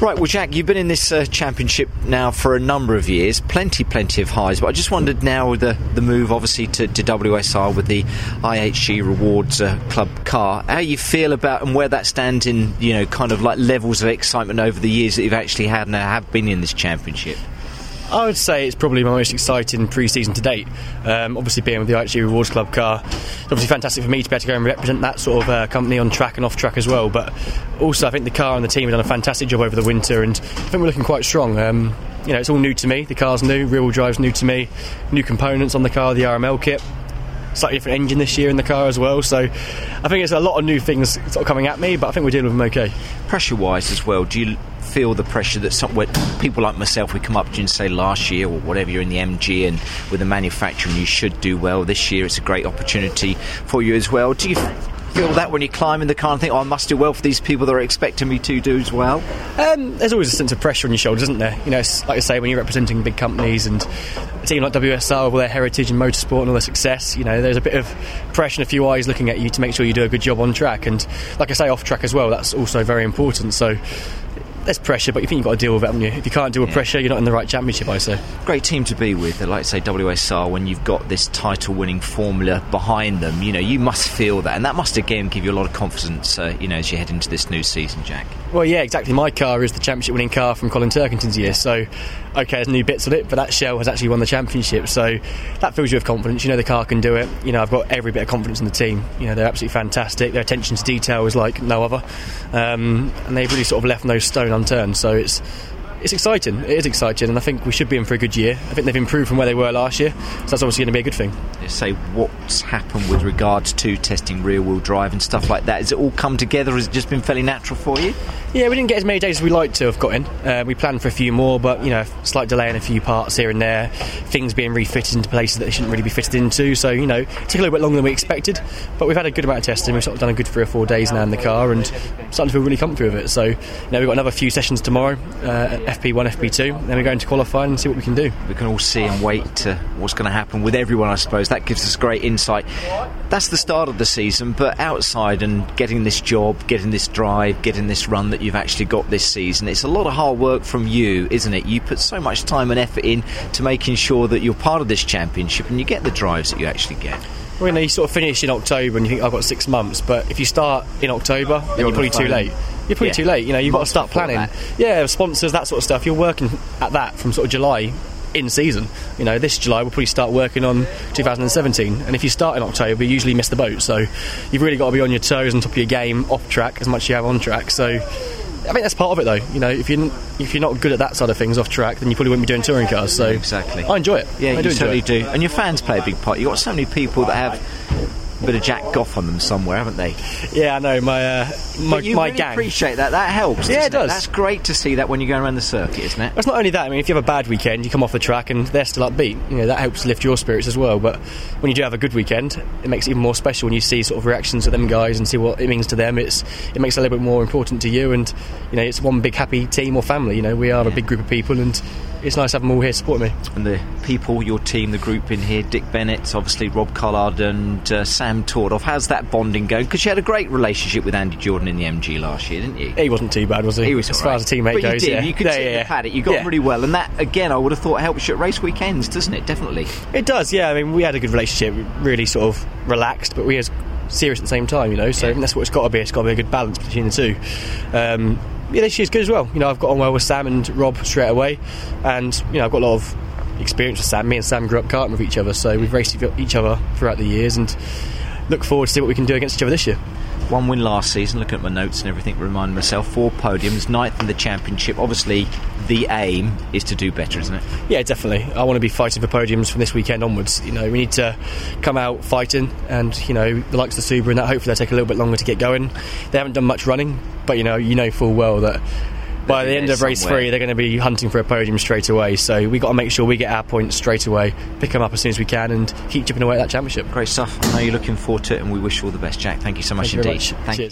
Right, well, Jack, you've been in this championship now for a number of years, plenty of highs, but I just wondered now with the move, obviously, to WSR with the IHG Rewards Club car, how you feel about and where that stands in, you know, kind of like levels of excitement over the years that you've actually had and have been in this championship. I would say it's probably my most exciting pre-season to date. Obviously being with the IHG Rewards Club car, it's obviously fantastic for me to be able to go and represent that sort of company on track and off track as well. But also I think the car and the team have done a fantastic job over the winter, and I think we're looking quite strong. You know, it's all new to me. The car's new, rear-wheel drive's new to me, new components on the car, the RML kit, slightly different engine this year in the car as well, so I think there's a lot of new things sort of coming at me, but I think we're dealing with them okay. Pressure wise as well, do you feel the pressure that somewhere people like myself, we come up to you and say last year or whatever, you're in the MG and with the manufacturer and you should do well this year, it's a great opportunity for you as well. Do you feel that when you climb in the car and think, oh, I must do well for these people that are expecting me to do as well? There's always a sense of pressure on your shoulders, isn't there? You know, like I say, when you're representing big companies and a team like WSR with all their heritage in motorsport and all their success, you know, there's a bit of pressure and a few eyes looking at you to make sure you do a good job on track, and like I say, off track as well, that's also very important. So there's pressure, but you think you've got to deal with it, haven't you? If you can't deal with pressure, you're not in the right championship, I say. Great team to be with, like say WSR, when you've got this title-winning formula behind them. You know, you must feel that, and that must again give you a lot of confidence, you know, as you head into this new season, Jack. Well, yeah, exactly. My car is the championship-winning car from Colin Turkington's year, so okay, there's new bits on it, but that shell has actually won the championship, so that fills you with confidence. You know, the car can do it. You know, I've got every bit of confidence in the team. You know, they're absolutely fantastic. Their attention to detail is like no other, and they've really sort of left no stone unturned, so it's exciting. It is exciting, and I think we should be in for a good year. I think they've improved from where they were last year, so that's obviously going to be a good thing. So what's happened with regards to testing rear-wheel drive and stuff like that? Has it all come together, or has it just been fairly natural for you? Yeah, we didn't get as many days as we like to have got in. We planned for a few more, but, you know, a slight delay in a few parts here and there, things being refitted into places that they shouldn't really be fitted into, so, you know, it took a little bit longer than we expected, but we've had a good amount of testing. We've sort of done a good 3 or 4 days now in the car, and starting to feel really comfy with it. So, you know, we've got another few sessions tomorrow, FP1, FP2, then we go into qualifying and see what we can do. We can all see and wait to what's going to happen with everyone, I suppose. That gives us great insight. That's the start of the season, but outside and getting this job, getting this drive, getting this run that you've actually got this season, it's a lot of hard work from you, isn't it? You put so much time and effort in to making sure that you're part of this championship and you get the drives that you actually get. Well, you know, you sort of finish in October and you think, I've got 6 months, but if you start in October, then you're probably too late. You're probably too late, you know, you've got to start planning. Yeah, sponsors, that sort of stuff. You're working at that from sort of July in season. You know, this July we'll probably start working on 2017, and if you start in October, you usually miss the boat. So you've really got to be on your toes, on top of your game, off track, as much as you have on track. So I think that's part of it, though. You know, if you're not good at that side of things off track, then you probably won't be doing touring cars. So exactly, I enjoy it. Yeah, I do totally enjoy it. And your fans play a big part. You've got so many people that have a bit of Jack Goff on them somewhere, haven't they? Yeah, I know. My gang. Appreciate that. That helps. Yeah, it does. That's great to see that when you're going around the circuit, isn't it? Well, it's not only that. I mean, if you have a bad weekend, you come off the track and they're still upbeat. You know, that helps lift your spirits as well. But when you do have a good weekend, it makes it even more special when you see sort of reactions to them guys and see what it means to them. It makes it a little bit more important to you, and you know, it's one big happy team or family. You know, we are a big group of people, and it's nice having them all here supporting me. And the people, your team, the group in here, Dick Bennett, obviously Rob Collard and Sam Tordoff. How's that bonding going? Because you had a great relationship with Andy Jordan in the MG last year, didn't you? He wasn't too bad, was he? He was as far as a teammate but goes. You did. Yeah. You could see the paddock. You got really well, and that again, I would have thought helps you at race weekends, doesn't it? Definitely. It does. Yeah. I mean, we had a good relationship. Really sort of relaxed, but we as serious at the same time, you know. So I think that's what it's got to be. It's got to be a good balance between the two. Yeah, this year's good as well. You know, I've got on well with Sam and Rob straight away, and you know, I've got a lot of experience with Sam. Me and Sam grew up karting with each other, so we've raced each other throughout the years, and look forward to see what we can do against each other this year. One win last season, looking at my notes and everything, reminding myself, 4 podiums, 9th in the championship. Obviously, the aim is to do better, isn't it? Yeah, definitely. I want to be fighting for podiums from this weekend onwards. You know, we need to come out fighting, and, you know, the likes of the Subaru and that, hopefully they'll take a little bit longer to get going. They haven't done much running, but, you know full well that by the end of race 3, they're going to be hunting for a podium straight away. So we've got to make sure we get our points straight away, pick them up as soon as we can, and keep chipping away at that championship. Great stuff. I know you're looking forward to it, and we wish you all the best, Jack. Thank you so much indeed. Thank you.